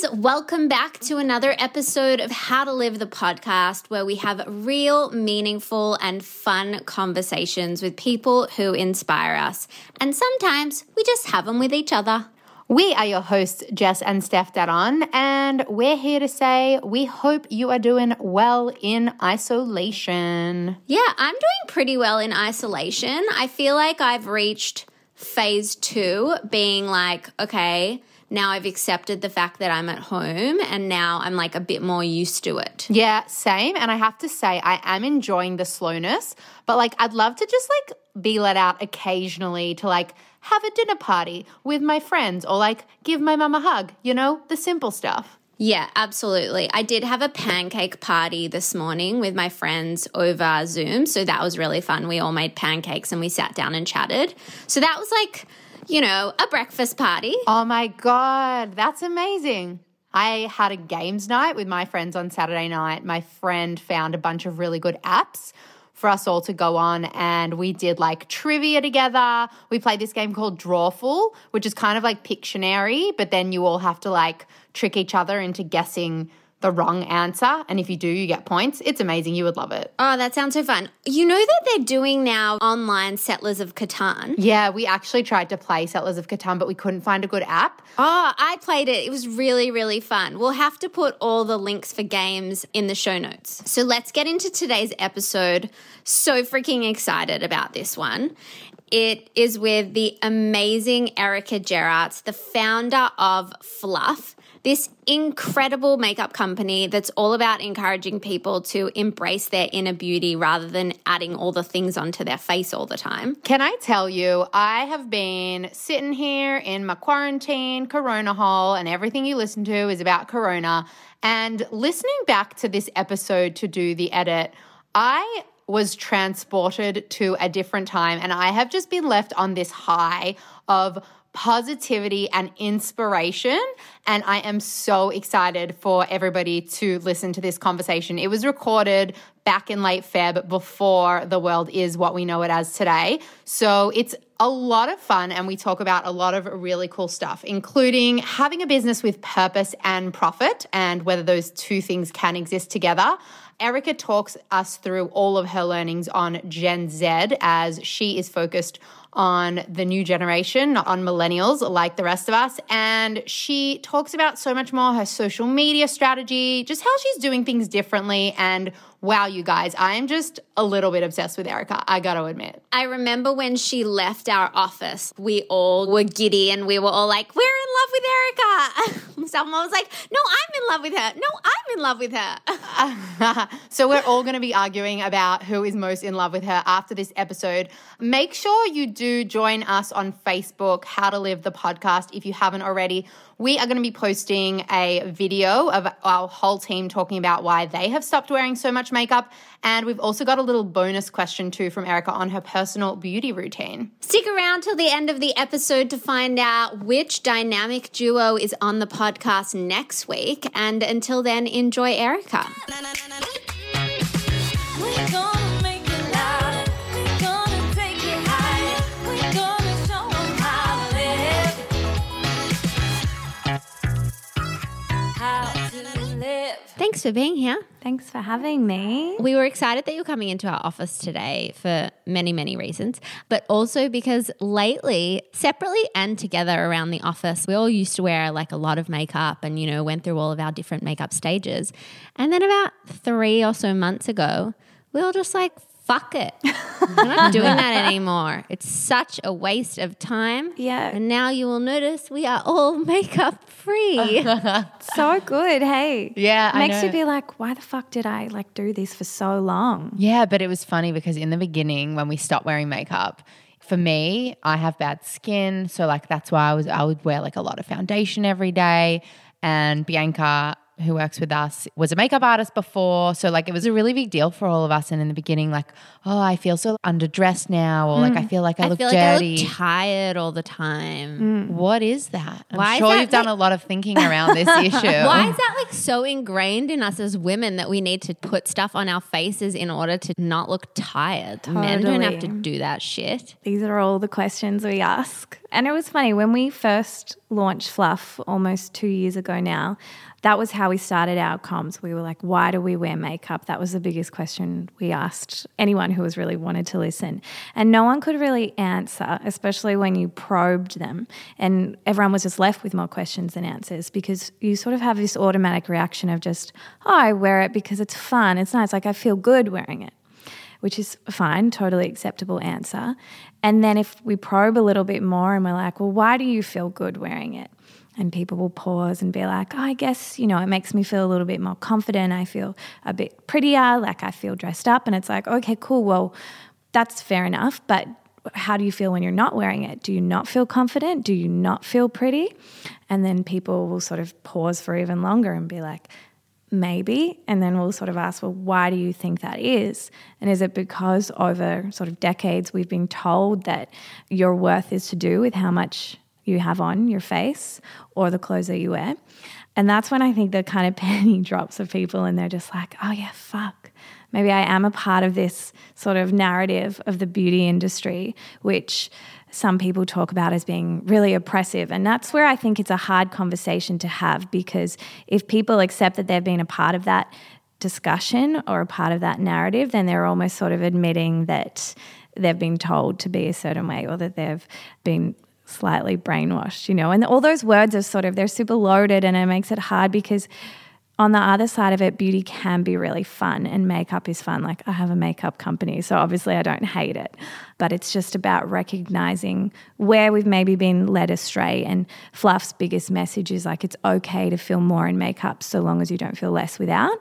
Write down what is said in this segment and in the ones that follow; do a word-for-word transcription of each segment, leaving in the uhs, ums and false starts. friends, welcome back to another episode of How to Live the Podcast, where we have real, meaningful, and fun conversations with people who inspire us. And sometimes we just have them with each other. We are your hosts, Jess and Steph Dadon, and we're here to say we hope you are doing well in isolation. Yeah, I'm doing pretty well in isolation. I feel like I've reached phase two, being like, okay, now I've accepted the fact that I'm at home and now I'm like a bit more used to it. Yeah, same. And I have to say, I am enjoying the slowness, but like I'd love to just like be let out occasionally to like have a dinner party with my friends or like give my mum a hug, you know, the simple stuff. Yeah, absolutely. I did have a pancake party this morning with my friends over Zoom. So that was really fun. We all made pancakes and we sat down and chatted. So that was like, you know, a breakfast party. Oh my God, that's amazing. I had a games night with my friends on Saturday night. My friend found a bunch of really good apps for us all to go on, and we did like trivia together. We played this game called Drawful, which is kind of like Pictionary, but then you all have to like trick each other into guessing the wrong answer, and if you do, you get points. It's amazing. You would love it. Oh, that sounds so fun. You know that they're doing now online Settlers of Catan? Yeah, we actually tried to play Settlers of Catan, but we couldn't find a good app. Oh, I played it. It was really, really fun. We'll have to put all the links for games in the show notes. So let's get into today's episode. So freaking excited about this one. It is with the amazing Erica Gerrards, the founder of Fluff, this incredible makeup company that's all about encouraging people to embrace their inner beauty rather than adding all the things onto their face all the time. Can I tell you, I have been sitting here in my quarantine corona hole, and everything you listen to is about corona. And listening back to this episode to do the edit, I was transported to a different time, and I have just been left on this high of positivity and inspiration, and I am so excited for everybody to listen to this conversation. It was recorded back in late Feb before the world is what we know it as today, so it's a lot of fun, and we talk about a lot of really cool stuff, including having a business with purpose and profit and whether those two things can exist together. Erica talks us through all of her learnings on Gen Z, as she is focused on the new generation, not on millennials like the rest of us. And she talks about so much more, her social media strategy, just how she's doing things differently. And wow, you guys, I am just a little bit obsessed with Erica, I got to admit. I remember when she left our office, we all were giddy and we were all like, we're in love with Erica. Someone was like, no, I'm in love with her. No, I'm in love with her. So we're all going to be arguing about who is most in love with her after this episode. Make sure you do join us on Facebook, How to Live the Podcast, if you haven't already. We are going to be posting a video of our whole team talking about why they have stopped wearing so much makeup. And we've also got a little bonus question too from Erica on her personal beauty routine. Stick around till the end of the episode to find out which dynamic duo is on the podcast next week. And until then, enjoy Erica. Thanks for being here. Thanks for having me. We were excited that you were coming into our office today for many, many reasons, but also because lately, separately and together around the office, we all used to wear like a lot of makeup and, you know, went through all of our different makeup stages. And then about three or so months ago, we were just like, fuck it. We're not doing that anymore. It's such a waste of time. Yeah. And now you will notice we are all makeup free. So good. Hey. Yeah. It makes you be like, why the fuck did I like do this for so long? Yeah. But it was funny because in the beginning when we stopped wearing makeup, for me, I have bad skin. So like that's why I was I would wear like a lot of foundation every day. And Bianca who works with us was a makeup artist before. So like it was a really big deal for all of us. And in the beginning, like, oh, I feel so underdressed now, or mm. like I feel like I, I look feel dirty. Like I look tired all the time. Mm. What is that? I'm Why sure that you've like- done a lot of thinking around this issue. Why is that like so ingrained in us as women that we need to put stuff on our faces in order to not look tired? Totally. Men don't have to do that shit. These are all the questions we ask. And it was funny, when we first launched Fluff almost two years ago now, that was how we started our comms. We were like, why do we wear makeup? That was the biggest question we asked anyone who was really wanted to listen. And no one could really answer, especially when you probed them. And everyone was just left with more questions than answers, because you sort of have this automatic reaction of just, oh, I wear it because it's fun. It's nice. Like I feel good wearing it, which is fine, totally acceptable answer. And then if we probe a little bit more and we're like, well, why do you feel good wearing it? And people will pause and be like, oh, I guess, you know, it makes me feel a little bit more confident. I feel a bit prettier, like I feel dressed up. And it's like, okay, cool, well, that's fair enough. But how do you feel when you're not wearing it? Do you not feel confident? Do you not feel pretty? And then people will sort of pause for even longer and be like, maybe. And then we'll sort of ask, well, why do you think that is? And is it because over sort of decades we've been told that your worth is to do with how much you have on your face or the clothes that you wear? And that's when I think the kind of penny drops for people, and they're just like, oh yeah, fuck, maybe I am a part of this sort of narrative of the beauty industry, which some people talk about as being really oppressive. And that's where I think it's a hard conversation to have, because if people accept that they've been a part of that discussion or a part of that narrative, then they're almost sort of admitting that they've been told to be a certain way, or that they've been slightly brainwashed, you know. And all those words are sort of, they're super loaded, and it makes it hard, because on the other side of it, beauty can be really fun, and makeup is fun. Like I have a makeup company, so obviously I don't hate it, but it's just about recognizing where we've maybe been led astray. And Fluff's biggest message is like, it's okay to feel more in makeup so long as you don't feel less without,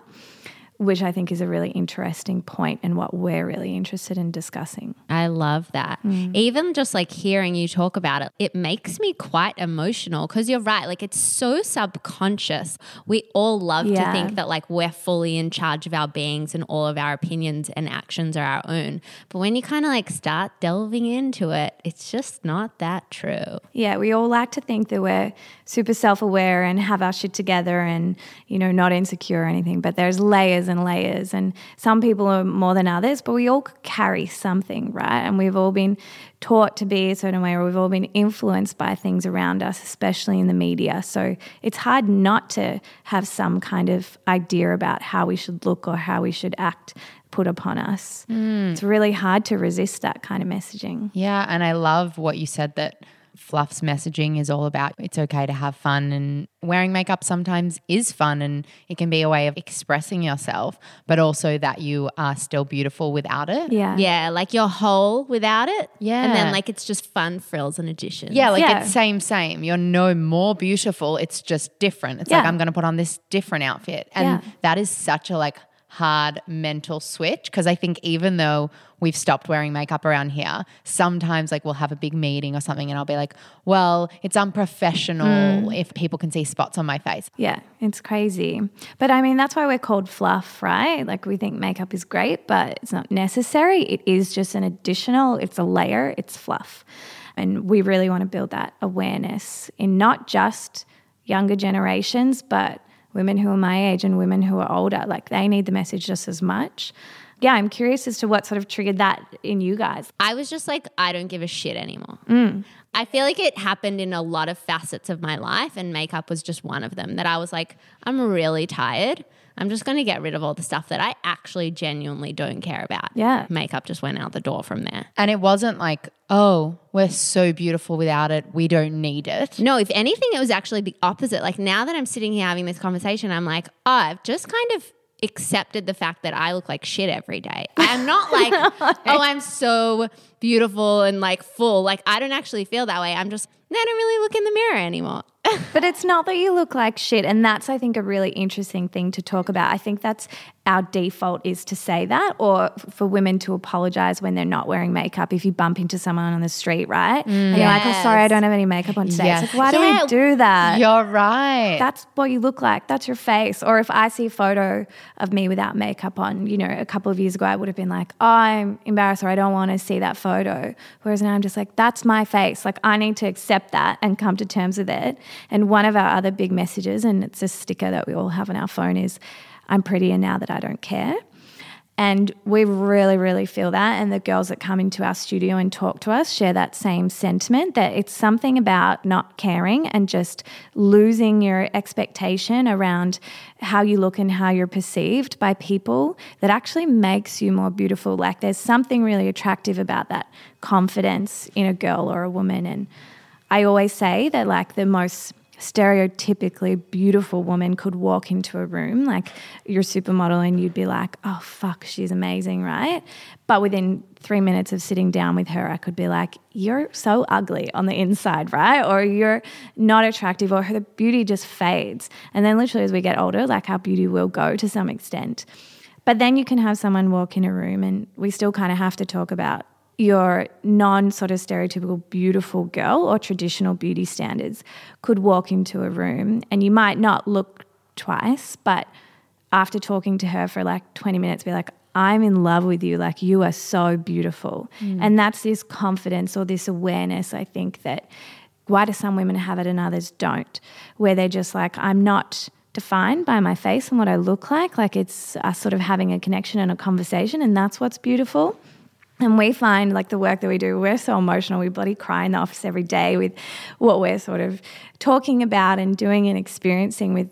which I think is a really interesting point and what we're really interested in discussing. I love that. Mm. Even just like hearing you talk about it, it makes me quite emotional, because you're right, like it's so subconscious. We all love yeah. to think that like we're fully in charge of our beings and all of our opinions and actions are our own. But when you kind of like start delving into it, it's just not that true. Yeah, we all like to think that we're super self-aware and have our shit together and, you know, not insecure or anything, but there's layers and layers, and some people are more than others, but we all carry something, right? And we've all been taught to be a certain way, or we've all been influenced by things around us, especially in the media. So it's hard not to have some kind of idea about how we should look or how we should act put upon us. Mm. It's really hard to resist that kind of messaging. Yeah, and I love what you said, that Fluff's messaging is all about it's okay to have fun, and wearing makeup sometimes is fun, and it can be a way of expressing yourself, but also that you are still beautiful without it. Yeah. Yeah, like you're whole without it. Yeah. And then like it's just fun frills and additions. Yeah, like yeah. it's same, same. You're no more beautiful. It's just different. It's yeah. like I'm going to put on this different outfit. And yeah. that is such a like hard mental switch, because I think even though we've stopped wearing makeup around here, sometimes like we'll have a big meeting or something and I'll be like, well, it's unprofessional mm. if people can see spots on my face. Yeah, it's crazy. But I mean, that's why we're called Fluff, right? Like we think makeup is great, but it's not necessary. It is just an additional, it's a layer, it's fluff. And we really want to build that awareness in not just younger generations, but women who are my age and women who are older, like they need the message just as much. Yeah, I'm curious as to what sort of triggered that in you guys. I was just like, I don't give a shit anymore. Mm. I feel like it happened in a lot of facets of my life, and makeup was just one of them, that I was like, I'm really tired. I'm just going to get rid of all the stuff that I actually genuinely don't care about. Yeah. Makeup just went out the door from there. And it wasn't like, oh, we're so beautiful without it, we don't need it. No, if anything, it was actually the opposite. Like now that I'm sitting here having this conversation, I'm like, oh, I've just kind of accepted the fact that I look like shit every day. I'm not like, oh, I'm so beautiful and like full. Like I don't actually feel that way. I'm just, I don't really look in the mirror anymore. But it's not that you look like shit. And that's, I think, a really interesting thing to talk about. I think that's our default is to say that, or for women to apologize when they're not wearing makeup if you bump into someone on the street, right? Mm, and yes. you're like, oh, sorry, I don't have any makeup on today. Yes. It's like, why yeah, do we do that? You're right. That's what you look like. That's your face. Or if I see a photo of me without makeup on, you know, a couple of years ago, I would have been like, oh, I'm embarrassed or I don't want to see that photo. Whereas now I'm just like, that's my face. Like, I need to accept that and come to terms with it. And one of our other big messages, and it's a sticker that we all have on our phone, is, I'm prettier now that I don't care. And we really, really feel that. And the girls that come into our studio and talk to us share that same sentiment, that it's something about not caring and just losing your expectation around how you look and how you're perceived by people that actually makes you more beautiful. Like, there's something really attractive about that confidence in a girl or a woman. And I always say that, like, the most stereotypically beautiful woman could walk into a room, like your supermodel, and you'd be like, oh, fuck, she's amazing, right? But within three minutes of sitting down with her, I could be like, you're so ugly on the inside, right? Or you're not attractive, or her beauty just fades. And then literally as we get older, like, our beauty will go to some extent. But then you can have someone walk in a room, and we still kind of have to talk about your non sort of stereotypical beautiful girl or traditional beauty standards could walk into a room, and you might not look twice, but after talking to her for like twenty minutes, be like, I'm in love with you. Like, you are so beautiful. Mm. And that's this confidence or this awareness, I think, that why do some women have it and others don't, where they're just like, I'm not defined by my face and what I look like. Like, it's us sort of having a connection and a conversation, and that's what's beautiful. And we find, like, the work that we do, we're so emotional. We bloody cry in the office every day with what we're sort of talking about and doing and experiencing with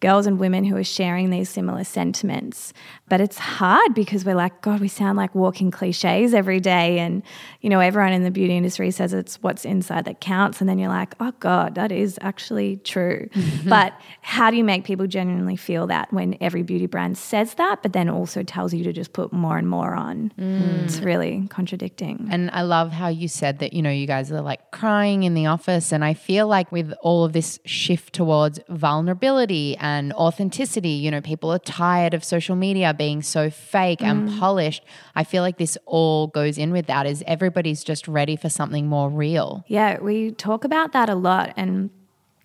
girls and women who are sharing these similar sentiments. But it's hard because we're like, God, we sound like walking cliches every day. And, you know, everyone in the beauty industry says it's what's inside that counts. And then you're like, oh, God, that is actually true. But how do you make people genuinely feel that when every beauty brand says that, but then also tells you to just put more and more on? Mm. It's really contradicting. And I love how you said that, you know, you guys are like crying in the office. And I feel like with all of this shift towards vulnerability and And authenticity, you know, people are tired of social media being so fake mm. and polished. I feel like this all goes in with that, is everybody's just ready for something more real. Yeah, we talk about that a lot, and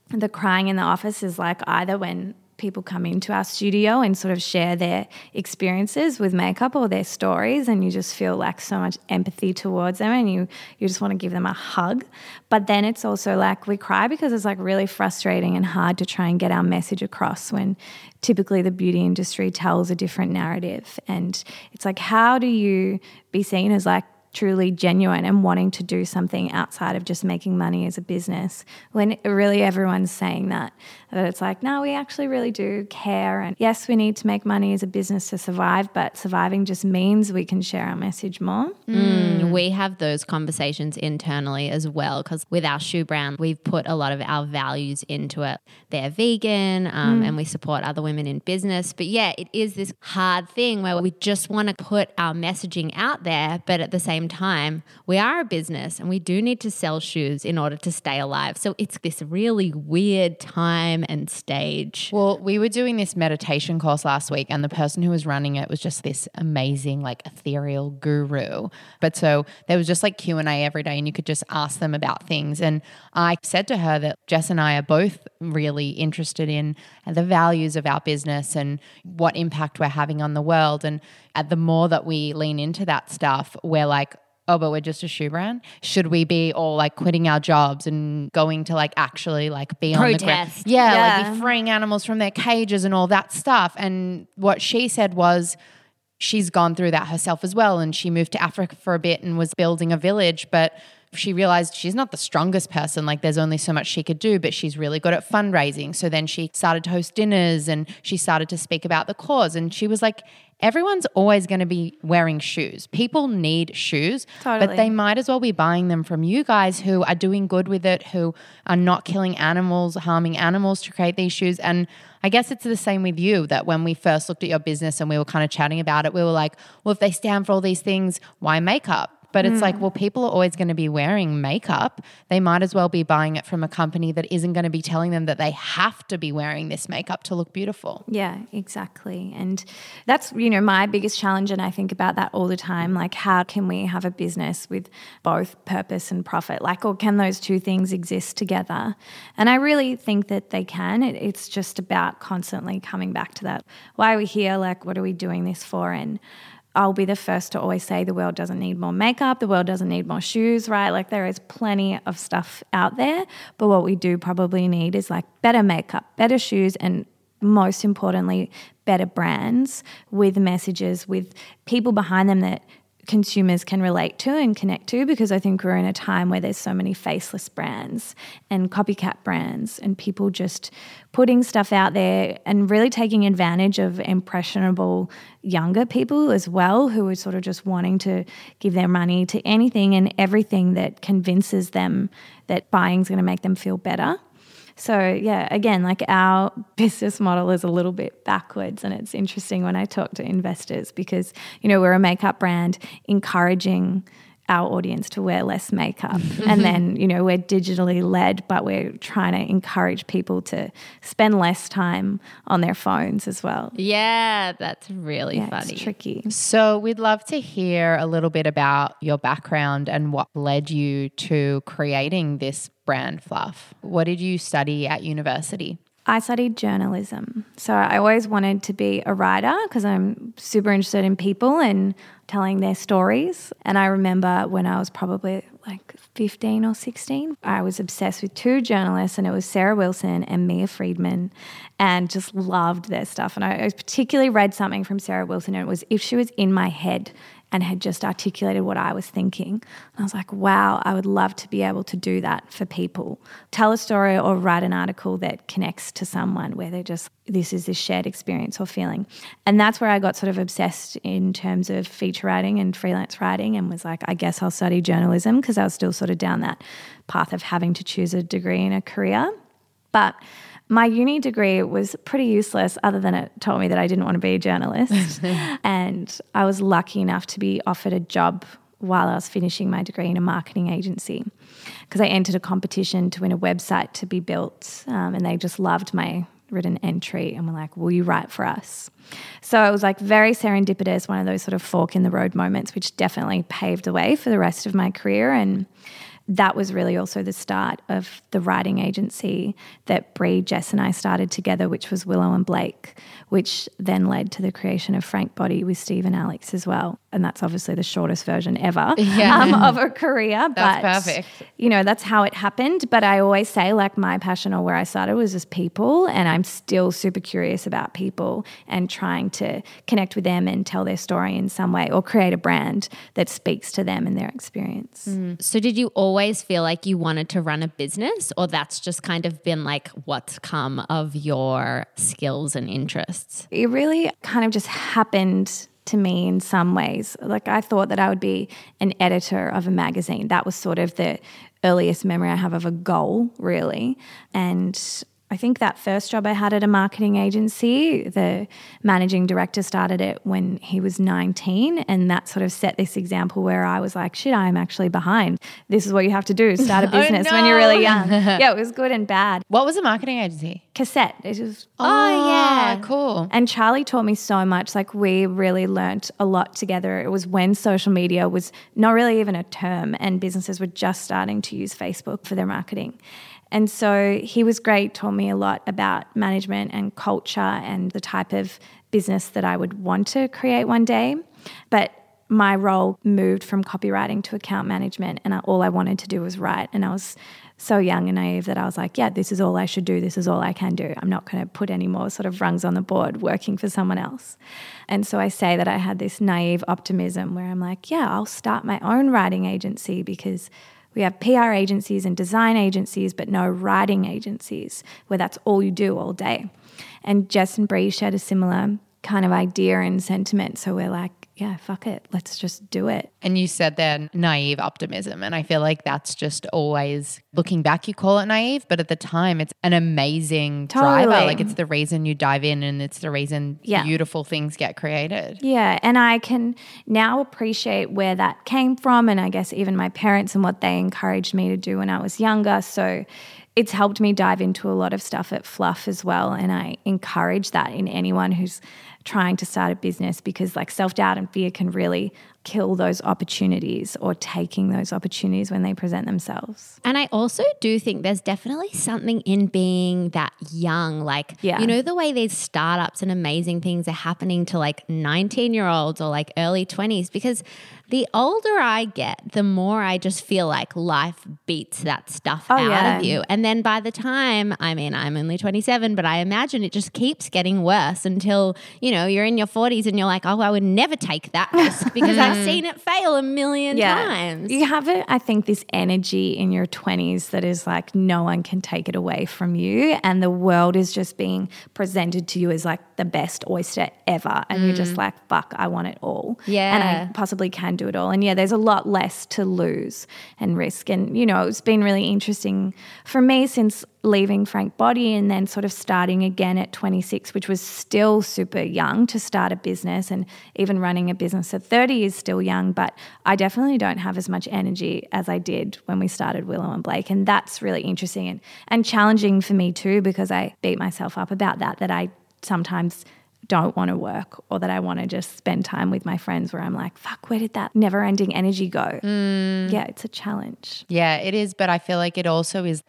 the crying in the office is like either when people come into our studio and sort of share their experiences with makeup or their stories, and you just feel like so much empathy towards them, and you you just want to give them a hug. But then it's also like we cry because it's like really frustrating and hard to try and get our message across when typically the beauty industry tells a different narrative. And it's like, how do you be seen as like truly genuine and wanting to do something outside of just making money as a business when really everyone's saying that, that it's like, no, we actually really do care, and yes, we need to make money as a business to survive, but surviving just means we can share our message more. Mm, we have those conversations internally as well, because with our shoe brand, we've put a lot of our values into it. They're vegan um, mm. and we support other women in business, but yeah, it is this hard thing where we just want to put our messaging out there, but at the same time, we are a business and we do need to sell shoes in order to stay alive. So it's this really weird time and stage. Well, we were doing this meditation course last week, and the person who was running it was just this amazing, like, ethereal guru. But so there was just like Q and A every day, and you could just ask them about things. And I said to her that Jess and I are both really interested in the values of our business and what impact we're having on the world. And the more that we lean into that stuff, we're like, oh, but we're just a shoe brand. Should we be all like quitting our jobs and going to like actually like be protest on the ground? Yeah, yeah, like be freeing animals from their cages and all that stuff. And what she said was she's gone through that herself as well, and she moved to Africa for a bit and was building a village, but she realized she's not the strongest person. Like, there's only so much she could do, but she's really good at fundraising. So then she started to host dinners and she started to speak about the cause. And she was like, everyone's always going to be wearing shoes. People need shoes, totally. But they might as well be buying them from you guys who are doing good with it, who are not killing animals, harming animals to create these shoes. And I guess it's the same with you, that when we first looked at your business and we were kind of chatting about it, we were like, well, if they stand for all these things, why makeup? But it's mm. like, well, people are always going to be wearing makeup. They might as well be buying it from a company that isn't going to be telling them that they have to be wearing this makeup to look beautiful. Yeah, exactly. And that's, you know, my biggest challenge, and I think about that all the time, like how can we have a business with both purpose and profit? Like, or can those two things exist together? And I really think that they can. It, it's just about constantly coming back to that. Why are we here? Like, what are we doing this for? And I'll be the first to always say the world doesn't need more makeup, the world doesn't need more shoes, right? Like there is plenty of stuff out there, but what we do probably need is like better makeup, better shoes, and most importantly, better brands with messages, with people behind them that consumers can relate to and connect to, because I think we're in a time where there's so many faceless brands and copycat brands and people just putting stuff out there and really taking advantage of impressionable younger people as well, who are sort of just wanting to give their money to anything and everything that convinces them that buying's going to make them feel better. So yeah, again, like our business model is a little bit backwards, and it's interesting when I talk to investors because, you know, we're a makeup brand encouraging our audience to wear less makeup. And then, you know, we're digitally led, but we're trying to encourage people to spend less time on their phones as well. Yeah, that's really yeah, funny. It's tricky. So we'd love to hear a little bit about your background and what led you to creating this brand Fluff. What did you study at university? I studied journalism. So I always wanted to be a writer because I'm super interested in people and telling their stories. And I remember when I was probably like fifteen or sixteen, I was obsessed with two journalists, and it was Sarah Wilson and Mia Friedman, and just loved their stuff. And I particularly read something from Sarah Wilson, and it was if she was in my head and had just articulated what I was thinking. And I was like, wow, I would love to be able to do that for people. Tell a story or write an article that connects to someone where they're just, this is this shared experience or feeling. And that's where I got sort of obsessed in terms of feature writing and freelance writing, and was like, I guess I'll study journalism, because I was still sort of down that path of having to choose a degree and a career. But my uni degree was pretty useless, other than it told me that I didn't want to be a journalist. And I was lucky enough to be offered a job while I was finishing my degree in a marketing agency, because I entered a competition to win a website to be built, um, and they just loved my written entry and were like, will you write for us? So it was like very serendipitous, one of those sort of fork in the road moments, which definitely paved the way for the rest of my career. And that was really also the start of the writing agency that Bree, Jess and I started together, which was Willow and Blake, which then led to the creation of Frank Body with Steve and Alex as well. And that's obviously the shortest version ever yeah. um, of a career. That's but, perfect. You know, that's how it happened. But I always say, like, my passion or where I started was just people, and I'm still super curious about people and trying to connect with them and tell their story in some way or create a brand that speaks to them and their experience. Mm. So did you always always feel like you wanted to run a business, or that's just kind of been like what's come of your skills and interests? It really kind of just happened to me in some ways. Like, I thought that I would be an editor of a magazine. That was sort of the earliest memory I have of a goal, really. And I think that first job I had at a marketing agency, the managing director started it when he was nineteen, and that sort of set this example where I was like, shit, I'm actually behind. This is what you have to do, start a business oh, no. when you're really young. Yeah, it was good and bad. What was a marketing agency? Cassette. It was, oh, oh yeah. Cool. And Charlie taught me so much. Like, we really learnt a lot together. It was when social media was not really even a term, and businesses were just starting to use Facebook for their marketing. And so he was great, taught me a lot about management and culture and the type of business that I would want to create one day. But my role moved from copywriting to account management, and I, all I wanted to do was write. And I was so young and naive that I was like, yeah, this is all I should do. This is all I can do. I'm not going to put any more sort of rungs on the board working for someone else. And so I say that I had this naive optimism where I'm like, yeah, I'll start my own writing agency, because we have P R agencies and design agencies, but no writing agencies where that's all you do all day. And Jess and Bree shared a similar kind of idea and sentiment. So we're like, yeah, fuck it. Let's just do it. And you said then naive optimism. And I feel like that's just always, looking back, you call it naive, but at the time it's an amazing totally. driver. Like it's the reason you dive in and it's the reason yeah. beautiful things get created. Yeah. And I can now appreciate where that came from. And I guess even my parents and what they encouraged me to do when I was younger. So it's helped me dive into a lot of stuff at Fluff as well. And I encourage that in anyone who's trying to start a business, because like self-doubt and fear can really kill those opportunities, or taking those opportunities when they present themselves. And I also do think there's definitely something in being that young. Like, yeah. you know, the way these startups and amazing things are happening to like nineteen year olds or like early twenties, because the older I get, the more I just feel like life beats that stuff oh, out yeah. of you. And then by the time, I mean, I'm only twenty-seven, but I imagine it just keeps getting worse until, you know, you're in your forties and you're like, oh, I would never take that risk because I've seen it fail a million yeah. times. You have, a, I think, this energy in your twenties that is like no one can take it away from you, and the world is just being presented to you as like the best oyster ever, and mm. you're just like, fuck, I want it all. Yeah. And I possibly can do it all. And yeah, there's a lot less to lose and risk. And, you know, it's been really interesting for me since leaving Frank Body and then sort of starting again at twenty-six, which was still super young to start a business, and even running a business at thirty is still young, but I definitely don't have as much energy as I did when we started Willow and Blake, and that's really interesting and, and challenging for me too, because I beat myself up about that, that I sometimes don't want to work, or that I want to just spend time with my friends, where I'm like, fuck, where did that never-ending energy go? Mm. Yeah, it's a challenge. Yeah, it is, but I feel like it also is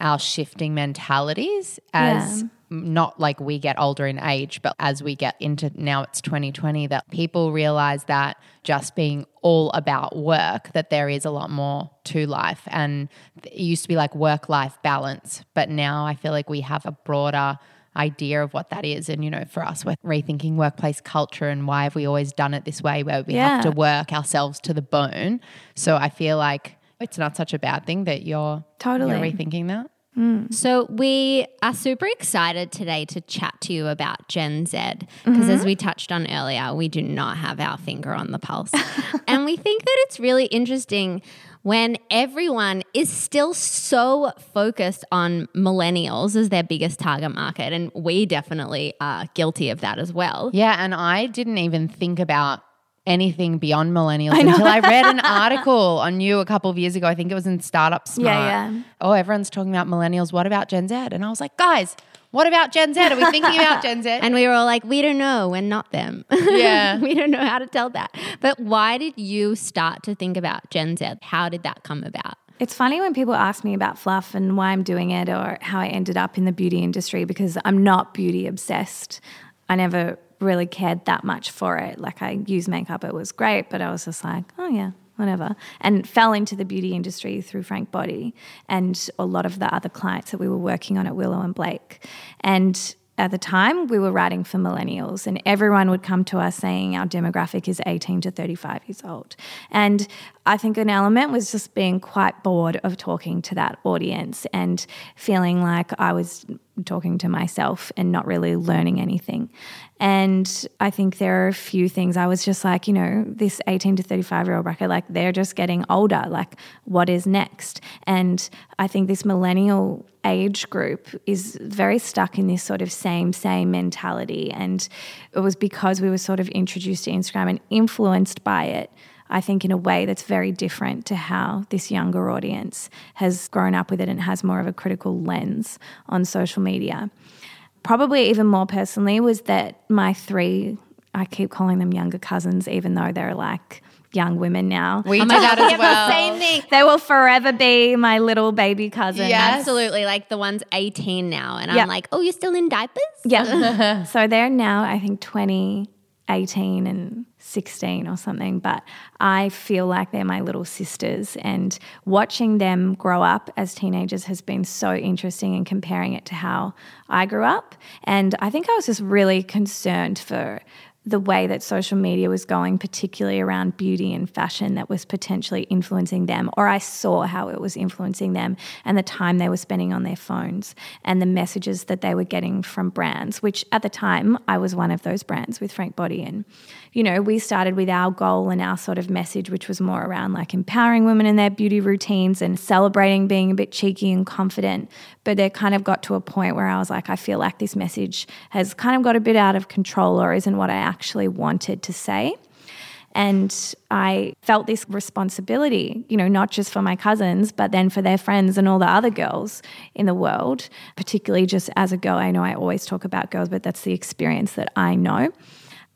our shifting mentalities as yeah. not like we get older in age, but as we get into now it's twenty twenty, that people realize that just being all about work, that there is a lot more to life. And it used to be like work-life balance, but now I feel like we have a broader idea of what that is. And, you know, for us, we're rethinking workplace culture and why have we always done it this way, where we yeah. have to work ourselves to the bone. So I feel like it's not such a bad thing that you're totally you're rethinking that. Mm. So we are super excited today to chat to you about Gen Z, because mm-hmm. as we touched on earlier, we do not have our finger on the pulse. And we think that it's really interesting when everyone is still so focused on millennials as their biggest target market, and we definitely are guilty of that as well. Yeah, and I didn't even think about anything beyond millennials I until I read an article on you a couple of years ago. I think it was in Startup Smart. Yeah, yeah. Oh, everyone's talking about millennials. What about Gen Z? And I was like, guys, what about Gen Z? Are we thinking about Gen Z? And we were all like, we don't know. We're not them. Yeah. We don't know how to tell that. But why did you start to think about Gen Z? How did that come about? It's funny when people ask me about Fluff and why I'm doing it, or how I ended up in the beauty industry, because I'm not beauty obsessed. I never really cared that much for it. Like, I used makeup. It was great. But I was just like, oh, yeah, whatever, and fell into the beauty industry through Frank Body and a lot of the other clients that we were working on at Willow and Blake. And at the time, we were writing for millennials, and everyone would come to us saying our demographic is eighteen to thirty-five years old. And I think an element was just being quite bored of talking to that audience and feeling like I was talking to myself and not really learning anything. And I think there are a few things I was just like, you know, this eighteen to thirty-five year old bracket, like they're just getting older, like what is next? And I think this millennial age group is very stuck in this sort of same, same mentality. And it was because we were sort of introduced to Instagram and influenced by it, I think, in a way that's very different to how this younger audience has grown up with it and has more of a critical lens on social media. Probably even more personally was that my three, I keep calling them younger cousins, even though they're like young women now. We oh do that as well. Same thing. They will forever be my little baby cousins. Yeah, absolutely. Like the one's eighteen now, and yep. I'm like, oh, you're still in diapers? Yeah. So they're now, I think, twenty, eighteen and sixteen or something, but I feel like they're my little sisters, and watching them grow up as teenagers has been so interesting, and comparing it to how I grew up. And I think I was just really concerned for the way that social media was going, particularly around beauty and fashion, that was potentially influencing them, or I saw how it was influencing them and the time they were spending on their phones and the messages that they were getting from brands, which at the time I was one of those brands with Frank Body. And, you know, we started with our goal and our sort of message, which was more around like empowering women in their beauty routines and celebrating being a bit cheeky and confident. But they kind of got to a point where I was like, I feel like this message has kind of got a bit out of control or isn't what I actually wanted to say. And I felt this responsibility, you know, not just for my cousins, but then for their friends and all the other girls in the world, particularly just as a girl. I know I always talk about girls, but that's the experience that I know.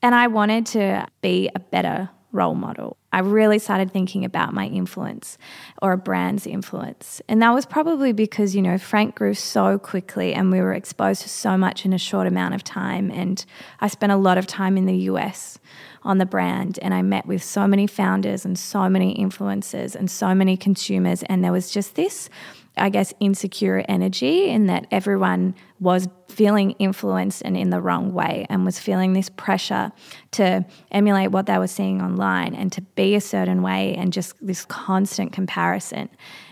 And I wanted to be a better role model. I really started thinking about my influence or a brand's influence. And that was probably because, you know, Frank grew so quickly and we were exposed to so much in a short amount of time. And I spent a lot of time in the U S on the brand, and I met with so many founders and so many influencers and so many consumers. And there was just this, I guess, insecure energy in that everyone was feeling influenced and in the wrong way, and was feeling this pressure to emulate what they were seeing online and to be a certain way, and just this constant comparison.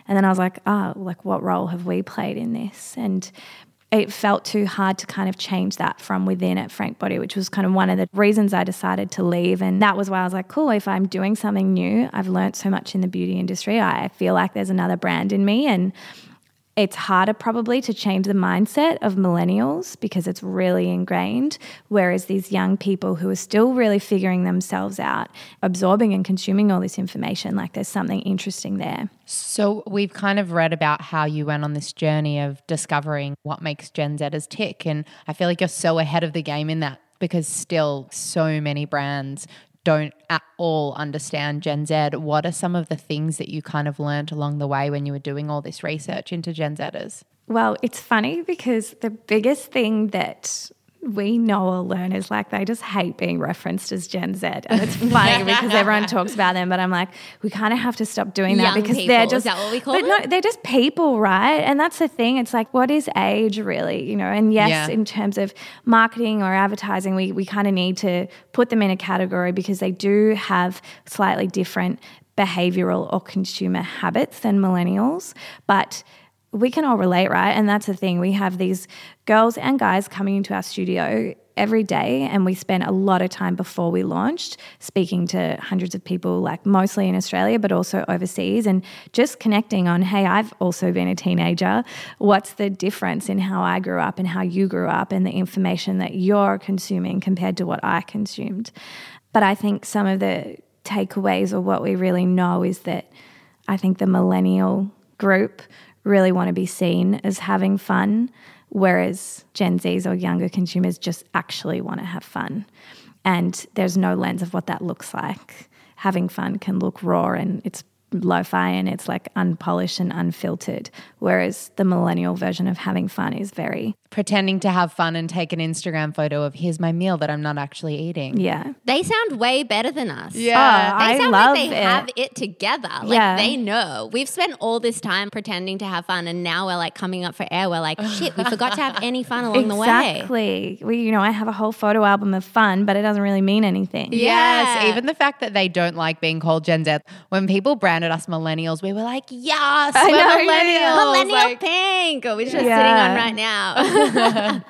And then I was like, oh, like what role have we played in this? And it felt too hard to kind of change that from within at Frank Body, which was kind of one of the reasons I decided to leave. And that was why I was like, cool, if I'm doing something new, I've learned so much in the beauty industry, I feel like there's another brand in me. And it's harder probably to change the mindset of millennials because it's really ingrained, whereas these young people who are still really figuring themselves out, absorbing and consuming all this information, like there's something interesting there. So we've kind of read about how you went on this journey of discovering what makes Gen Zers tick, and I feel like you're so ahead of the game in that, because still so many brands don't at all understand Gen Z. What are some of the things that you kind of learned along the way when you were doing all this research into Gen Zers? Well, it's funny because the biggest thing that we know or learn is like they just hate being referenced as Gen Z. And it's funny because everyone talks about them, but I'm like, we kind of have to stop doing that. Young because people. They're just, is that what we call but them? No, they're just people, right? And that's the thing. It's like, what is age really? You know, and yes, yeah. in terms of marketing or advertising, we, we kind of need to put them in a category because they do have slightly different behavioral or consumer habits than millennials. But we can all relate, right? And that's the thing. We have these girls and guys coming into our studio every day, and we spent a lot of time before we launched speaking to hundreds of people, like mostly in Australia but also overseas, and just connecting on, hey, I've also been a teenager. What's the difference in how I grew up and how you grew up and the information that you're consuming compared to what I consumed? But I think some of the takeaways or what we really know is that I think the millennial group really want to be seen as having fun, whereas Gen Zs or younger consumers just actually want to have fun. And there's no lens of what that looks like. Having fun can look raw and it's lo-fi and it's like unpolished and unfiltered, whereas the millennial version of having fun is very pretending to have fun and take an Instagram photo of here's my meal that I'm not actually eating. Yeah. They sound way better than us. Yeah. Oh, they sound I love like they it. have it together. Like yeah. they know. We've spent all this time pretending to have fun, and now we're like coming up for air. We're like, shit, we forgot to have any fun along exactly. the way. Exactly. You know, I have a whole photo album of fun, but it doesn't really mean anything. Yes. Yeah. Even the fact that they don't like being called Gen Z. When people branded us millennials, we were like, yes, I we're know, millennials. Millennial like, pink, which we're yeah. sitting on right now.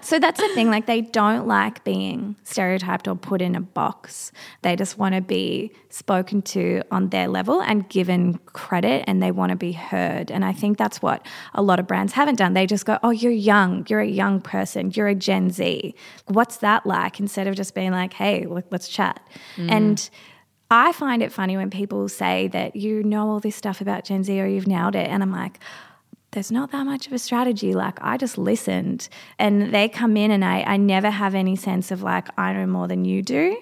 So that's the thing, like they don't like being stereotyped or put in a box. They just want to be spoken to on their level and given credit, and they want to be heard. And I think that's what a lot of brands haven't done. They just go, oh, you're young, you're a young person, you're a Gen Z. What's that like? Instead of just being like, hey, look, let's chat. Mm. And I find it funny when people say that you know all this stuff about Gen Z or you've nailed it, and I'm like, there's not that much of a strategy. Like I just listened, and they come in and I, I never have any sense of like, I know more than you do.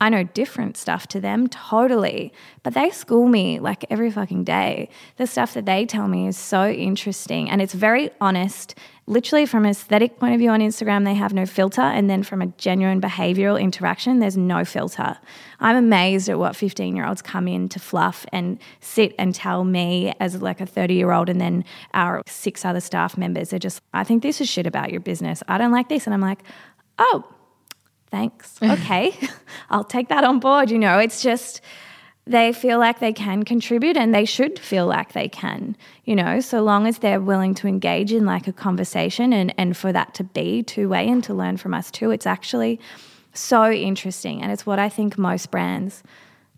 I know different stuff to them, totally. But they school me like every fucking day. The stuff that they tell me is so interesting, and it's very honest. Literally from an aesthetic point of view on Instagram, they have no filter. And then from a genuine behavioural interaction, there's no filter. I'm amazed at what fifteen-year-olds come in to Fluff and sit and tell me as like a thirty-year-old, and then our six other staff members are just, I think this is shit about your business. I don't like this. And I'm like, oh, thanks. Okay, I'll take that on board. You know, it's just they feel like they can contribute and they should feel like they can, you know, so long as they're willing to engage in like a conversation and, and for that to be two-way and to learn from us too. It's actually so interesting, and it's what I think most brands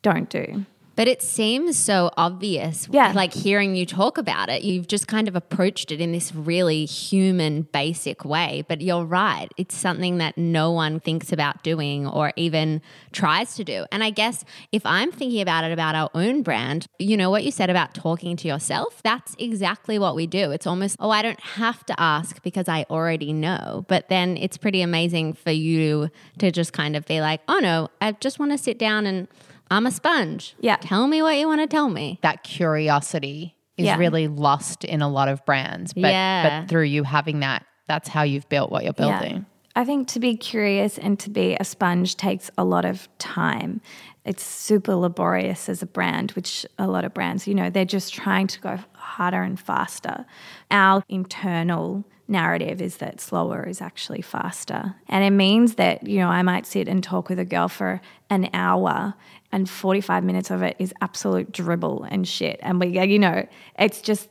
don't do. But it seems so obvious, yeah. Like hearing you talk about it, you've just kind of approached it in this really human, basic way. But you're right. It's something that no one thinks about doing or even tries to do. And I guess if I'm thinking about it about our own brand, you know what you said about talking to yourself? That's exactly what we do. It's almost, oh, I don't have to ask because I already know. But then it's pretty amazing for you to just kind of be like, oh no, I just want to sit down and I'm a sponge. Yeah. Tell me what you want to tell me. That curiosity is yeah. really lost in a lot of brands. But, yeah. but through you having that, that's how you've built what you're building. Yeah. I think to be curious and to be a sponge takes a lot of time. It's super laborious as a brand, which a lot of brands, you know, they're just trying to go harder and faster. Our internal narrative is that slower is actually faster. And it means that, you know, I might sit and talk with a girl for an hour and forty-five minutes of it is absolute dribble and shit. And, we, you know, it's just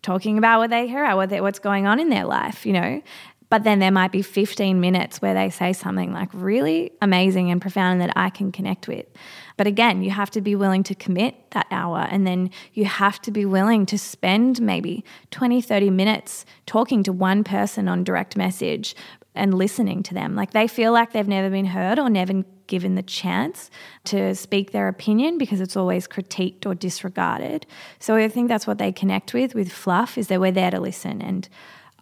talking about what they hear, what they, what's going on in their life, you know. But then there might be fifteen minutes where they say something like really amazing and profound that I can connect with. But again, you have to be willing to commit that hour, and then you have to be willing to spend maybe twenty, thirty minutes talking to one person on direct message and listening to them. Like they feel like they've never been heard or never given the chance to speak their opinion because it's always critiqued or disregarded. So I think that's what they connect with with Fluff, is that we're there to listen, and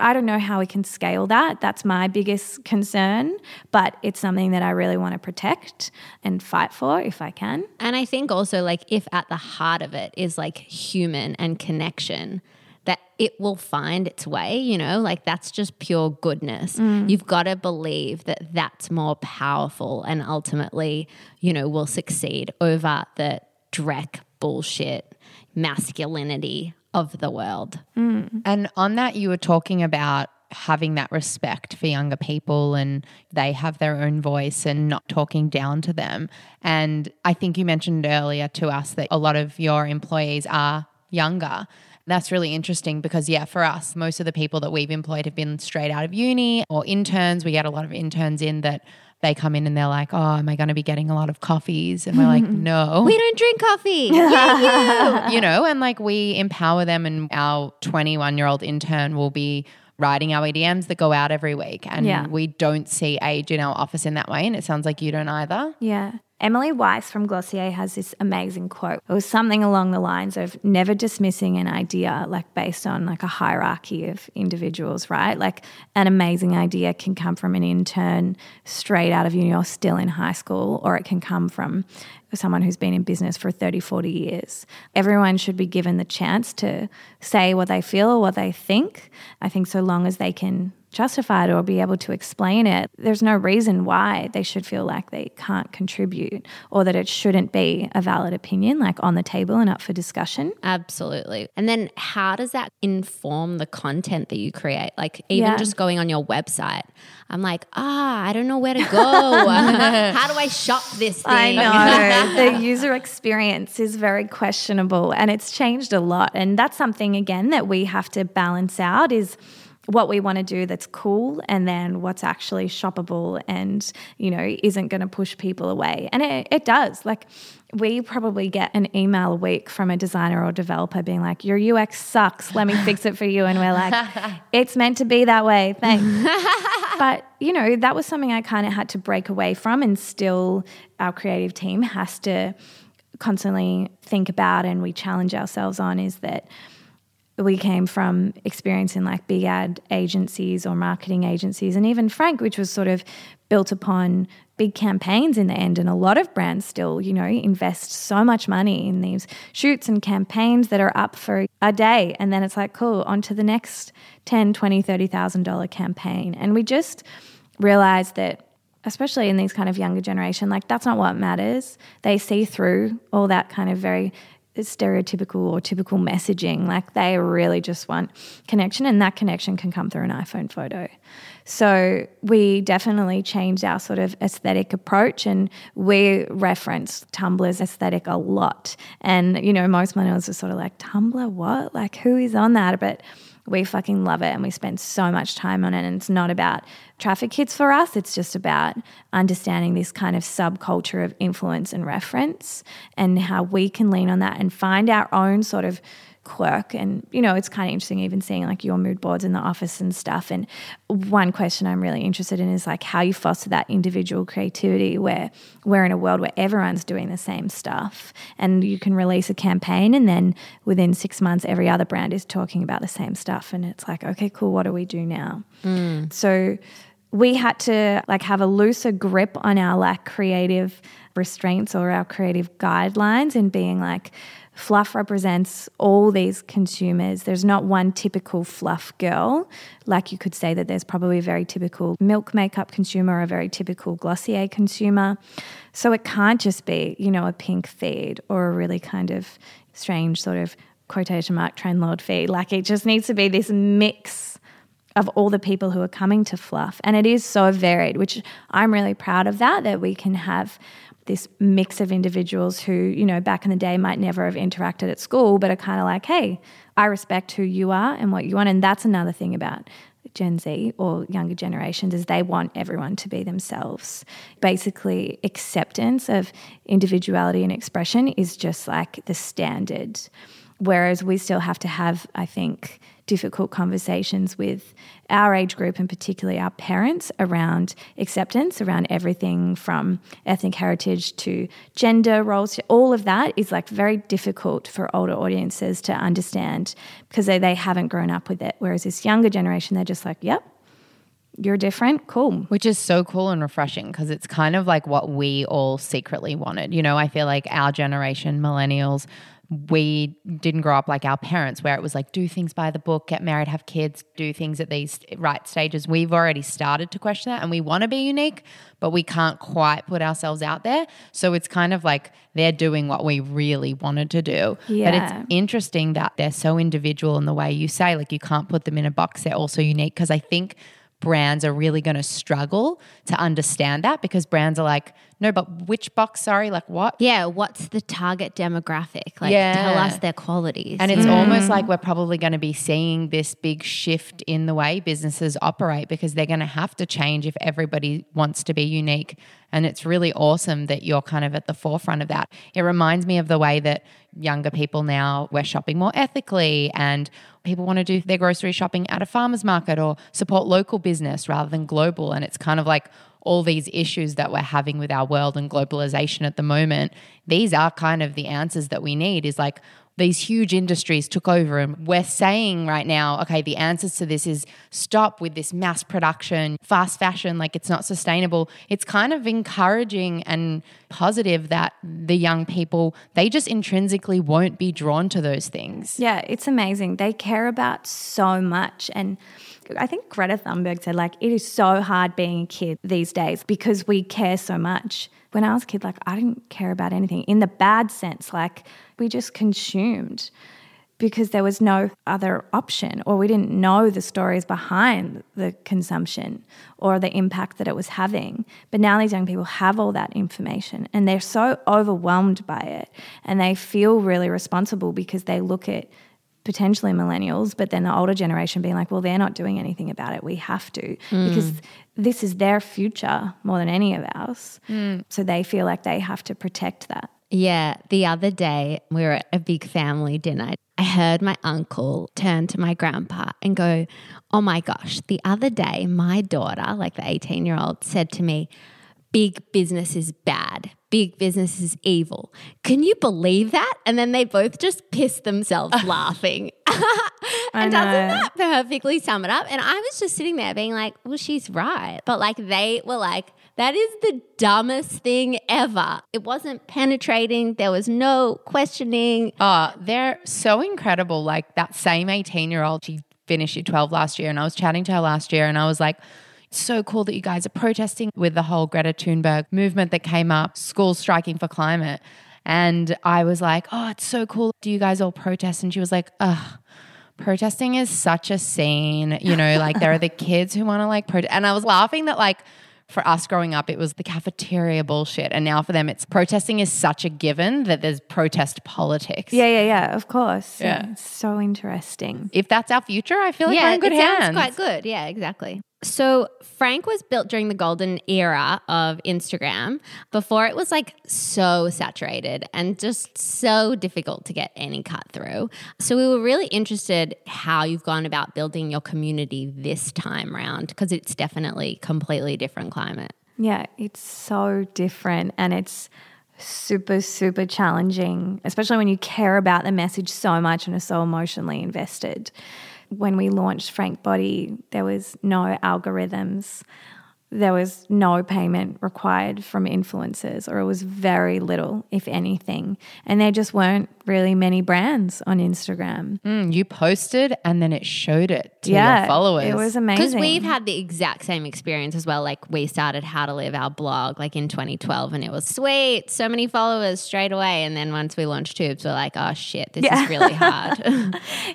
I don't know how we can scale that. That's my biggest concern, but it's something that I really want to protect and fight for if I can. And I think also, like, if at the heart of it is like human and connection, that it will find its way, you know, like that's just pure goodness. Mm. You've got to believe that that's more powerful and ultimately, you know, will succeed over the dreck, bullshit, masculinity of the world. Mm. And on that, you were talking about having that respect for younger people and they have their own voice and not talking down to them. And I think you mentioned earlier to us that a lot of your employees are younger. That's really interesting because, yeah, for us, most of the people that we've employed have been straight out of uni or interns. We get a lot of interns in that they come in and they're like, oh, am I going to be getting a lot of coffees? And we're like, no. We don't drink coffee. Yeah, you. you know, and like we empower them, and our twenty-one-year-old intern will be writing our E D Ms that go out every week, and yeah. we don't see age in our office in that way, and it sounds like you don't either. Yeah. Emily Weiss from Glossier has this amazing quote. It was something along the lines of never dismissing an idea like based on like a hierarchy of individuals, right? Like an amazing idea can come from an intern straight out of uni or still in high school, or it can come from someone who's been in business for thirty, forty years. Everyone should be given the chance to say what they feel or what they think. I think so long as they can justify it or be able to explain it, there's no reason why they should feel like they can't contribute or that it shouldn't be a valid opinion, like on the table and up for discussion. Absolutely. And then how does that inform the content that you create? Like even yeah. just going on your website, I'm like, ah, I don't know where to go. How do I shop this thing? I know. The user experience is very questionable, and it's changed a lot. And that's something, again, that we have to balance out is what we want to do that's cool, and then what's actually shoppable and, you know, isn't going to push people away. And it, it does. Like we probably get an email a week from a designer or developer being like, your U X sucks, let me fix it for you. And we're like, it's meant to be that way, thanks. But, you know, that was something I kind of had to break away from, and still our creative team has to constantly think about and we challenge ourselves on, is that we came from experience in like big ad agencies or marketing agencies, and even Frank, which was sort of built upon big campaigns in the end. And a lot of brands still, you know, invest so much money in these shoots and campaigns that are up for a day. And then it's like, cool, on to the next ten thousand dollars, twenty thousand dollars, thirty thousand dollars campaign. And we just realized that, especially in these kind of younger generation, like that's not what matters. They see through all that kind of very stereotypical or typical messaging. Like they really just want connection, and that connection can come through an iPhone photo. So we definitely changed our sort of aesthetic approach, and we referenced Tumblr's aesthetic a lot. And, you know, most millennials were sort of like, Tumblr, what? Like, who is on that? But we fucking love it, and we spend so much time on it, and it's not about traffic hits for us. It's just about understanding this kind of subculture of influence and reference and how we can lean on that and find our own sort of quirk. And, you know, it's kind of interesting even seeing like your mood boards in the office and stuff. And one question I'm really interested in is like how you foster that individual creativity where we're in a world where everyone's doing the same stuff, and you can release a campaign and then within six months every other brand is talking about the same stuff, and it's like, okay, cool, what do we do now? Mm. So we had to like have a looser grip on our like creative restraints or our creative guidelines, and being like, Fluff represents all these consumers. There's not one typical fluff girl. Like you could say that there's probably a very typical Milk makeup consumer or a very typical Glossier consumer. So it can't just be, you know, a pink feed or a really kind of strange sort of quotation mark trendlord feed. Like it just needs to be this mix of all the people who are coming to Fluff. And it is so varied, which I'm really proud of that, that we can have this mix of individuals who, you know, back in the day might never have interacted at school, but are kind of like, hey, I respect who you are and what you want. And that's another thing about Gen Z or younger generations, is they want everyone to be themselves. Basically, acceptance of individuality and expression is just like the standard, whereas we still have to have, I think, difficult conversations with our age group and particularly our parents around acceptance, around everything from ethnic heritage to gender roles. All of that is like very difficult for older audiences to understand because they, they haven't grown up with it. Whereas this younger generation, they're just like, yep, you're different, cool. Which is so cool and refreshing because it's kind of like what we all secretly wanted. You know, I feel like our generation, millennials, we didn't grow up like our parents where it was like do things by the book, get married, have kids, do things at these right stages. We've already started to question that, and we want to be unique, but we can't quite put ourselves out there. So it's kind of like they're doing what we really wanted to do. Yeah. But it's interesting that they're so individual in the way you say, like you can't put them in a box. They're also unique because I think brands are really going to struggle to understand that because brands are like, no, but which box, sorry, like what? Yeah, what's the target demographic? Like yeah. Tell us their qualities. And it's mm. almost like we're probably going to be seeing this big shift in the way businesses operate because they're going to have to change if everybody wants to be unique. And it's really awesome that you're kind of at the forefront of that. It reminds me of the way that younger people now, we're shopping more ethically, and people want to do their grocery shopping at a farmer's market or support local business rather than global. And it's kind of like all these issues that we're having with our world and globalization at the moment, these are kind of the answers that we need, is like these huge industries took over, and we're saying right now, okay, the answers to this is stop with this mass production, fast fashion, like it's not sustainable. It's kind of encouraging and positive that the young people, they just intrinsically won't be drawn to those things. Yeah, it's amazing. They care about so much, and I think Greta Thunberg said like it is so hard being a kid these days because we care so much. When I was a kid, like I didn't care about anything in the bad sense. Like we just consumed because there was no other option, or we didn't know the stories behind the consumption or the impact that it was having. But now these young people have all that information and they're so overwhelmed by it, and they feel really responsible because they look at potentially millennials, but then the older generation being like, well, they're not doing anything about it. We have to mm. because this is their future more than any of ours. Mm. So they feel like they have to protect that. Yeah. The other day we were at a big family dinner. I heard my uncle turn to my grandpa and go, oh my gosh, the other day my daughter, like the eighteen-year-old, said to me, big business is bad. Big business is evil. Can you believe that? And then they both just pissed themselves laughing. And doesn't that perfectly sum it up? And I was just sitting there being like, well, she's right. But like they were like, that is the dumbest thing ever. It wasn't penetrating. There was no questioning. Oh, they're so incredible. Like that same eighteen-year-old, she finished year twelve last year, and I was chatting to her last year and I was like, so cool that you guys are protesting with the whole Greta Thunberg movement that came up, schools striking for climate. And I was like, oh, it's so cool. Do you guys all protest? And she was like, ugh, protesting is such a scene, you know, like there are the kids who want to like protest. And I was laughing that like for us growing up, it was the cafeteria bullshit. And now for them, it's protesting is such a given that there's protest politics. Yeah, yeah, yeah, of course. Yeah. Yeah, it's so interesting. If that's our future, I feel like yeah, we're in good it hands. Yeah, sounds quite good. Yeah, exactly. So Frank was built during the golden era of Instagram before it was like so saturated and just so difficult to get any cut through. So we were really interested how you've gone about building your community this time round, because it's definitely completely different climate. Yeah, it's so different and it's super, super challenging, especially when you care about the message so much and are so emotionally invested. When we launched Frank Body, there was no algorithms. There was no payment required from influencers, or it was very little, if anything. And there just weren't really many brands on Instagram. Mm, you posted and then it showed it to yeah, your followers. It was amazing. Because we've had the exact same experience as well. Like we started How to Live, our blog, like in twenty twelve, and it was sweet, so many followers straight away. And then once we launched Tubes, we're like, oh shit, this yeah. is really hard.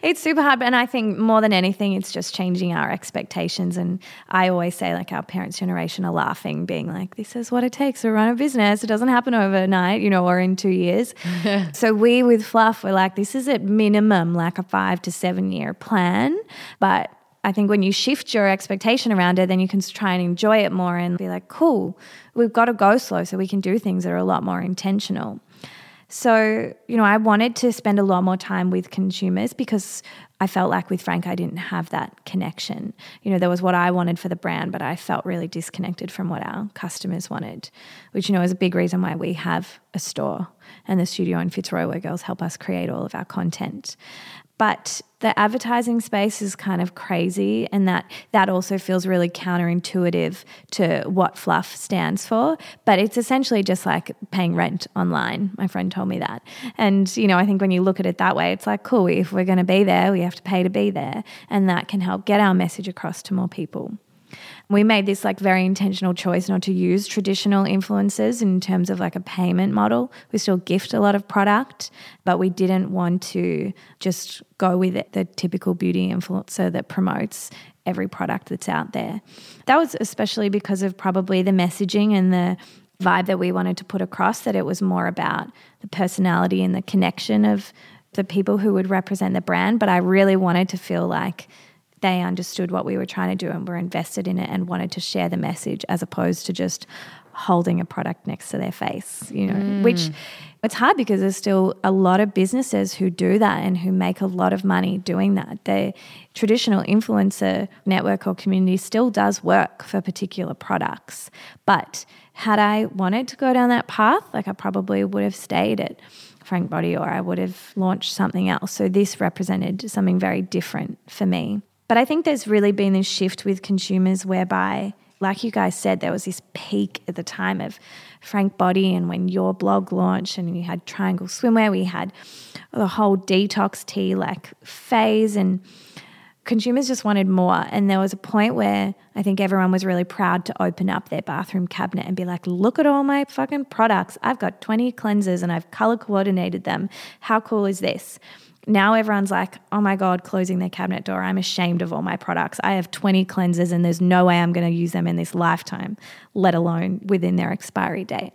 It's super hard. And I think more than anything, it's just changing our expectations. And I always say like our parents' generation are laughing, being like, this is what it takes to run a business. It doesn't happen overnight, you know, or in two years. So we with Fluff were like, this is at minimum like a five to seven year plan. But I think when you shift your expectation around it, then you can try and enjoy it more and be like, cool, we've got to go slow so we can do things that are a lot more intentional. So, you know, I wanted to spend a lot more time with consumers because I felt like with Frank, I didn't have that connection. You know, there was what I wanted for the brand, but I felt really disconnected from what our customers wanted, which, you know, is a big reason why we have a store and the studio in Fitzroy where girls help us create all of our content. But the advertising space is kind of crazy, and that that also feels really counterintuitive to what Fluff stands for. But it's essentially just like paying rent online. My friend told me that. And, you know, I think when you look at it that way, it's like, cool, if we're going to be there, we have to pay to be there. And that can help get our message across to more people. We made this like very intentional choice not to use traditional influencers in terms of like a payment model. We still gift a lot of product, but we didn't want to just go with it, the typical beauty influencer that promotes every product that's out there. That was especially because of probably the messaging and the vibe that we wanted to put across, that it was more about the personality and the connection of the people who would represent the brand. But I really wanted to feel like they understood what we were trying to do and were invested in it and wanted to share the message, as opposed to just holding a product next to their face, you know, mm. which it's hard because there's still a lot of businesses who do that and who make a lot of money doing that. The traditional influencer network or community still does work for particular products. But had I wanted to go down that path, like I probably would have stayed at Frank Body or I would have launched something else. So this represented something very different for me. But I think there's really been this shift with consumers whereby, like you guys said, there was this peak at the time of Frank Body and when your blog launched, and you had Triangle Swimwear, we had the whole detox tea like phase, and consumers just wanted more. And there was a point where I think everyone was really proud to open up their bathroom cabinet and be like, look at all my fucking products. I've got twenty cleansers and I've color coordinated them. How cool is this? Now everyone's like, oh my God, closing their cabinet door. I'm ashamed of all my products. I have twenty cleansers and there's no way I'm going to use them in this lifetime, let alone within their expiry date.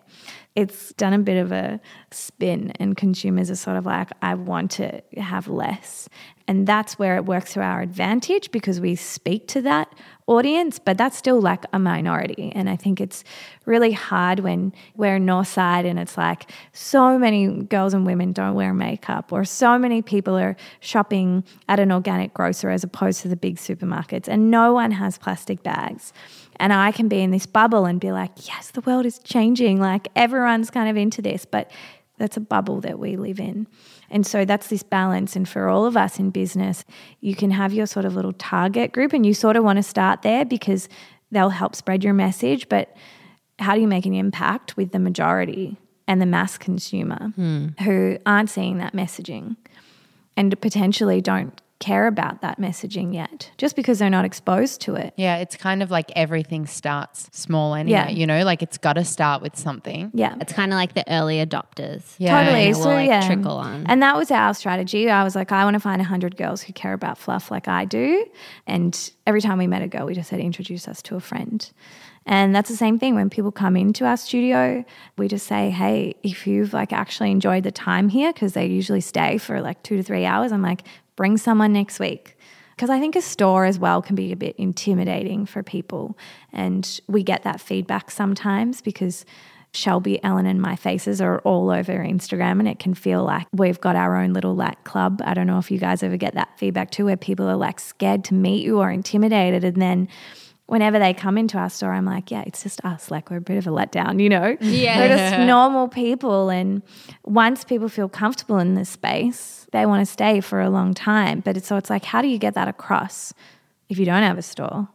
It's done a bit of a spin, and consumers are sort of like, I want to have less. And that's where it works to our advantage because we speak to that audience, but that's still like a minority. And I think it's really hard when we're Northside and it's like so many girls and women don't wear makeup, or so many people are shopping at an organic grocer as opposed to the big supermarkets, and no one has plastic bags. And I can be in this bubble and be like, yes, the world is changing. Like everyone's kind of into this, but that's a bubble that we live in. And so that's this balance. And for all of us in business, you can have your sort of little target group, and you sort of want to start there because they'll help spread your message. But how do you make an impact with the majority and the mass consumer mm. who aren't seeing that messaging and potentially don't care about that messaging yet, just because they're not exposed to it. Yeah, it's kind of like everything starts small anyway, yeah. you know, like it's got to start with something. Yeah. It's kind of like the early adopters. Yeah. Totally. It will, so, like, yeah. trickle on. And that was our strategy. I was like, I want to find one hundred girls who care about fluff like I do. And every time we met a girl, we just said, introduce us to a friend. And that's the same thing when people come into our studio, we just say, hey, if you've like actually enjoyed the time here, because they usually stay for like two to three hours, I'm like, bring someone next week. Because I think a store as well can be a bit intimidating for people. And we get that feedback sometimes because Shelby, Ellen and my faces are all over Instagram, and it can feel like we've got our own little like club. I don't know if you guys ever get that feedback too, where people are like scared to meet you or intimidated, and then whenever they come into our store, I'm like, yeah, it's just us. Like, we're a bit of a letdown, you know? Yeah. We're just normal people. And once people feel comfortable in this space, they want to stay for a long time. But it's, so it's like, how do you get that across if you don't have a store?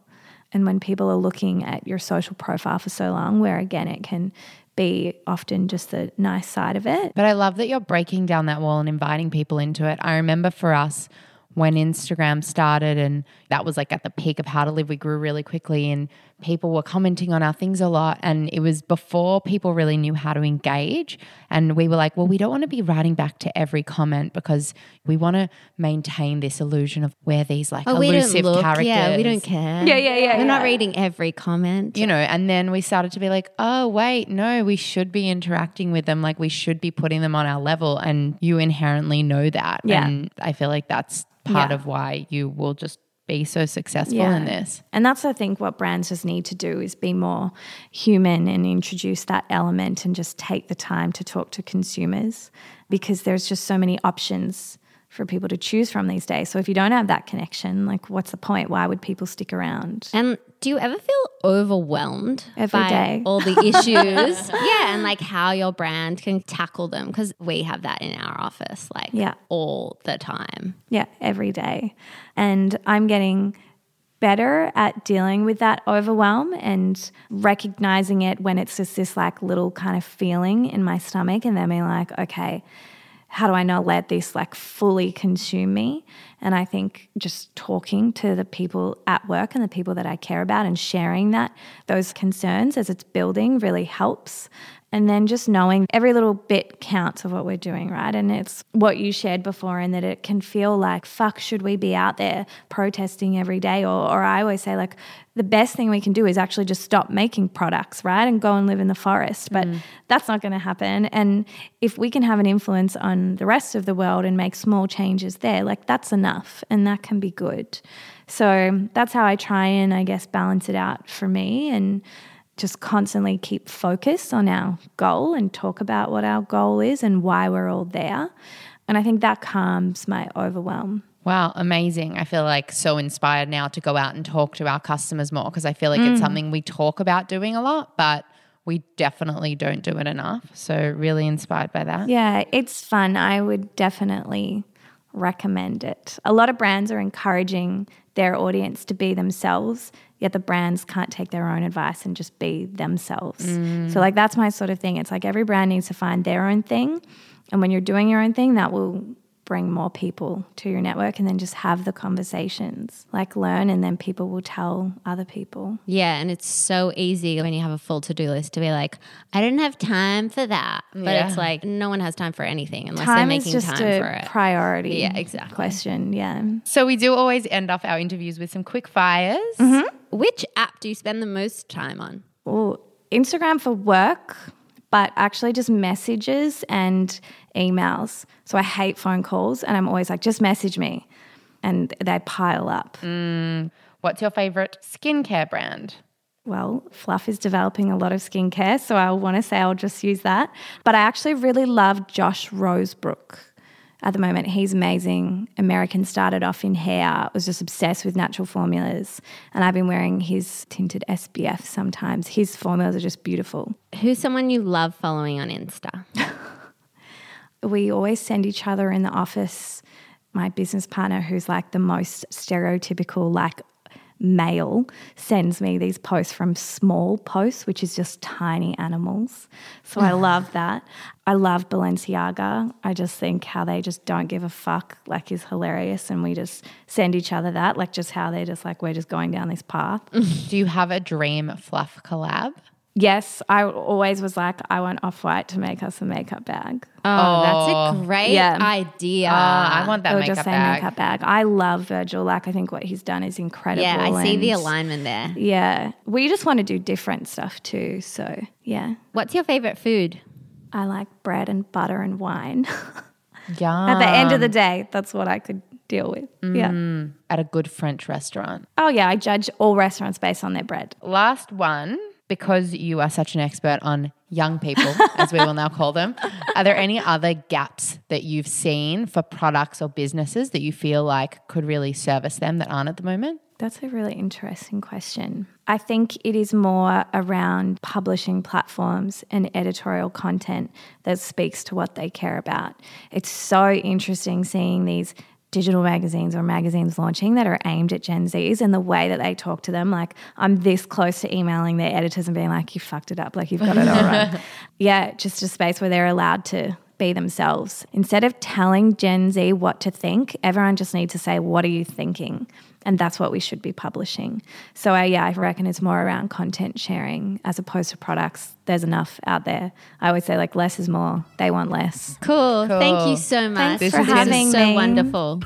And when people are looking at your social profile for so long, where again, it can be often just the nice side of it. But I love that you're breaking down that wall and inviting people into it. I remember for us, when Instagram started, and that was like at the peak of how to live, we grew really quickly and people were commenting on our things a lot, and it was before people really knew how to engage. And we were like, well, we don't want to be writing back to every comment because we want to maintain this illusion of we're these like oh, elusive we don't look, characters. Yeah, we don't care. Yeah, yeah, yeah. We're yeah. not reading every comment. You know, and then we started to be like, oh, wait, no, we should be interacting with them. Like, we should be putting them on our level, and you inherently know that. Yeah. And I feel like that's part yeah. of why you will just be so successful yeah. in this. And that's, I think, what brands just need to do is be more human and introduce that element and just take the time to talk to consumers, because there's just so many options for people to choose from these days. So if you don't have that connection, like, what's the point? Why would people stick around? And do you ever feel overwhelmed Every by day. all the issues? Yeah, and like how your brand can tackle them, because we have that in our office like yeah. all the time. Yeah, every day. And I'm getting better at dealing with that overwhelm and recognizing it when it's just this like little kind of feeling in my stomach, and then being like, okay, how do I not let this like fully consume me? And I think just talking to the people at work and the people that I care about and sharing that, those concerns as it's building really helps. And then just knowing every little bit counts of what we're doing, right? And it's what you shared before, in that it can feel like, fuck, should we be out there protesting every day? Or, or I always say, like, the best thing we can do is actually just stop making products, right? And go and live in the forest. But mm. that's not going to happen. And if we can have an influence on the rest of the world and make small changes there, like, that's enough, and that can be good. So that's how I try and, I guess, balance it out for me, and just constantly keep focused on our goal and talk about what our goal is and why we're all there. And I think that calms my overwhelm. Wow, amazing. I feel like so inspired now to go out and talk to our customers more, because I feel like mm. it's something we talk about doing a lot, but we definitely don't do it enough. So really inspired by that. Yeah, it's fun. I would definitely recommend it. A lot of brands are encouraging their audience to be themselves, yet the brands can't take their own advice and just be themselves. Mm. So like, that's my sort of thing. It's like every brand needs to find their own thing, and when you're doing your own thing, that will bring more people to your network, and then just have the conversations, like learn, and then people will tell other people. Yeah, and it's so easy when you have a full to-do list to be like, I don't have time for that. But yeah. it's like, no one has time for anything unless time they're making time for it. Time is just a priority yeah, exactly. question, yeah. So we do always end off our interviews with some quick fires. Mm-hmm. Which app do you spend the most time on? Oh, Instagram for work, but actually just messages and emails. So I hate phone calls, and I'm always like, just message me, and they pile up. Mm. What's your favourite skincare brand? Well, Fluff is developing a lot of skincare, so I want to say I'll just use that. But I actually really love Josh Rosebrook at the moment. He's amazing. American, started off in hair, was just obsessed with natural formulas, and I've been wearing his tinted S P F sometimes. His formulas are just beautiful. Who's someone you love following on Insta? We always send each other in the office, my business partner, who's like the most stereotypical, like mail sends me these posts from small posts, which is just tiny animals. So I love that. I love Balenciaga. I just think how they just don't give a fuck, like, is hilarious, and we just send each other that, like, just how they're just like, we're just going down this path. Do you have a dream Fluff collab? Yes, I always was like, I want Off-White to make us a makeup bag. Oh, that's a great yeah. idea. Uh, I want that makeup, just say bag. makeup bag. I love Virgil. Like, I think what he's done is incredible. Yeah, I and, see the alignment there. Yeah. We just want to do different stuff too. So, yeah. What's your favorite food? I like bread and butter and wine. Yum. At the end of the day, that's what I could deal with. Mm, yeah. At a good French restaurant. Oh, yeah. I judge all restaurants based on their bread. Last one. Because you are such an expert on young people, as we will now call them, are there any other gaps that you've seen for products or businesses that you feel like could really service them that aren't at the moment? That's a really interesting question. I think it is more around publishing platforms and editorial content that speaks to what they care about. It's so interesting seeing these digital magazines or magazines launching that are aimed at Gen Zs, and the way that they talk to them, like, I'm this close to emailing their editors and being like, you fucked it up, like, you've got it all wrong. Yeah, just a space where they're allowed to be themselves. Instead of telling Gen Z what to think, everyone just needs to say, what are you thinking? And that's what we should be publishing. So, I, yeah, I reckon it's more around content sharing as opposed to products. There's enough out there. I always say, like, less is more. They want less. Cool. cool. Thank you so much. Thanks this for is having so me. so wonderful.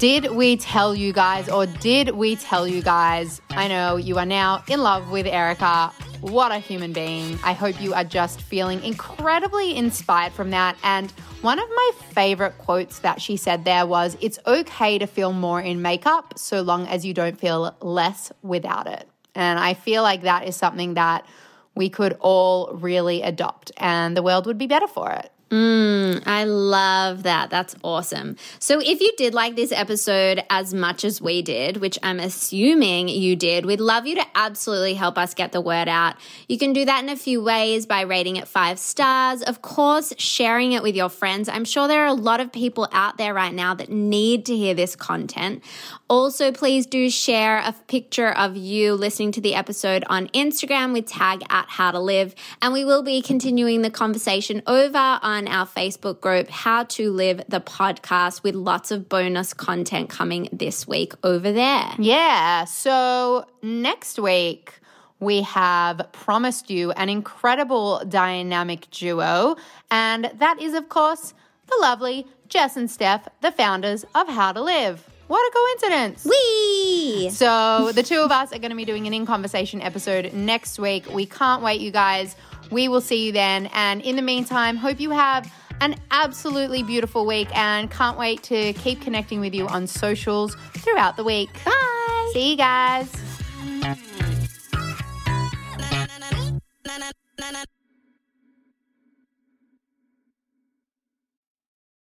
Did we tell you guys or did we tell you guys? I know you are now in love with Erica. What a human being. I hope you are just feeling incredibly inspired from that. And one of my favorite quotes that she said there was, it's okay to feel more in makeup so long as you don't feel less without it. And I feel like that is something that we could all really adopt, and the world would be better for it. Mm, I love that. That's awesome. So if you did like this episode as much as we did, which I'm assuming you did, we'd love you to absolutely help us get the word out. You can do that in a few ways by rating it five stars, of course, sharing it with your friends. I'm sure there are a lot of people out there right now that need to hear this content. Also, please do share a picture of you listening to the episode on Instagram with tag at How to Live, and we will be continuing the conversation over on on our Facebook group, How to Live the Podcast, with lots of bonus content coming this week over there. Yeah, so next week we have promised you an incredible dynamic duo, and that is, of course, the lovely Jess and Steph, the founders of How to Live. What a coincidence. Whee! So the two of us are going to be doing an in-conversation episode next week. We can't wait, you guys. We will see you then. And in the meantime, hope you have an absolutely beautiful week, and can't wait to keep connecting with you on socials throughout the week. Bye. See you guys.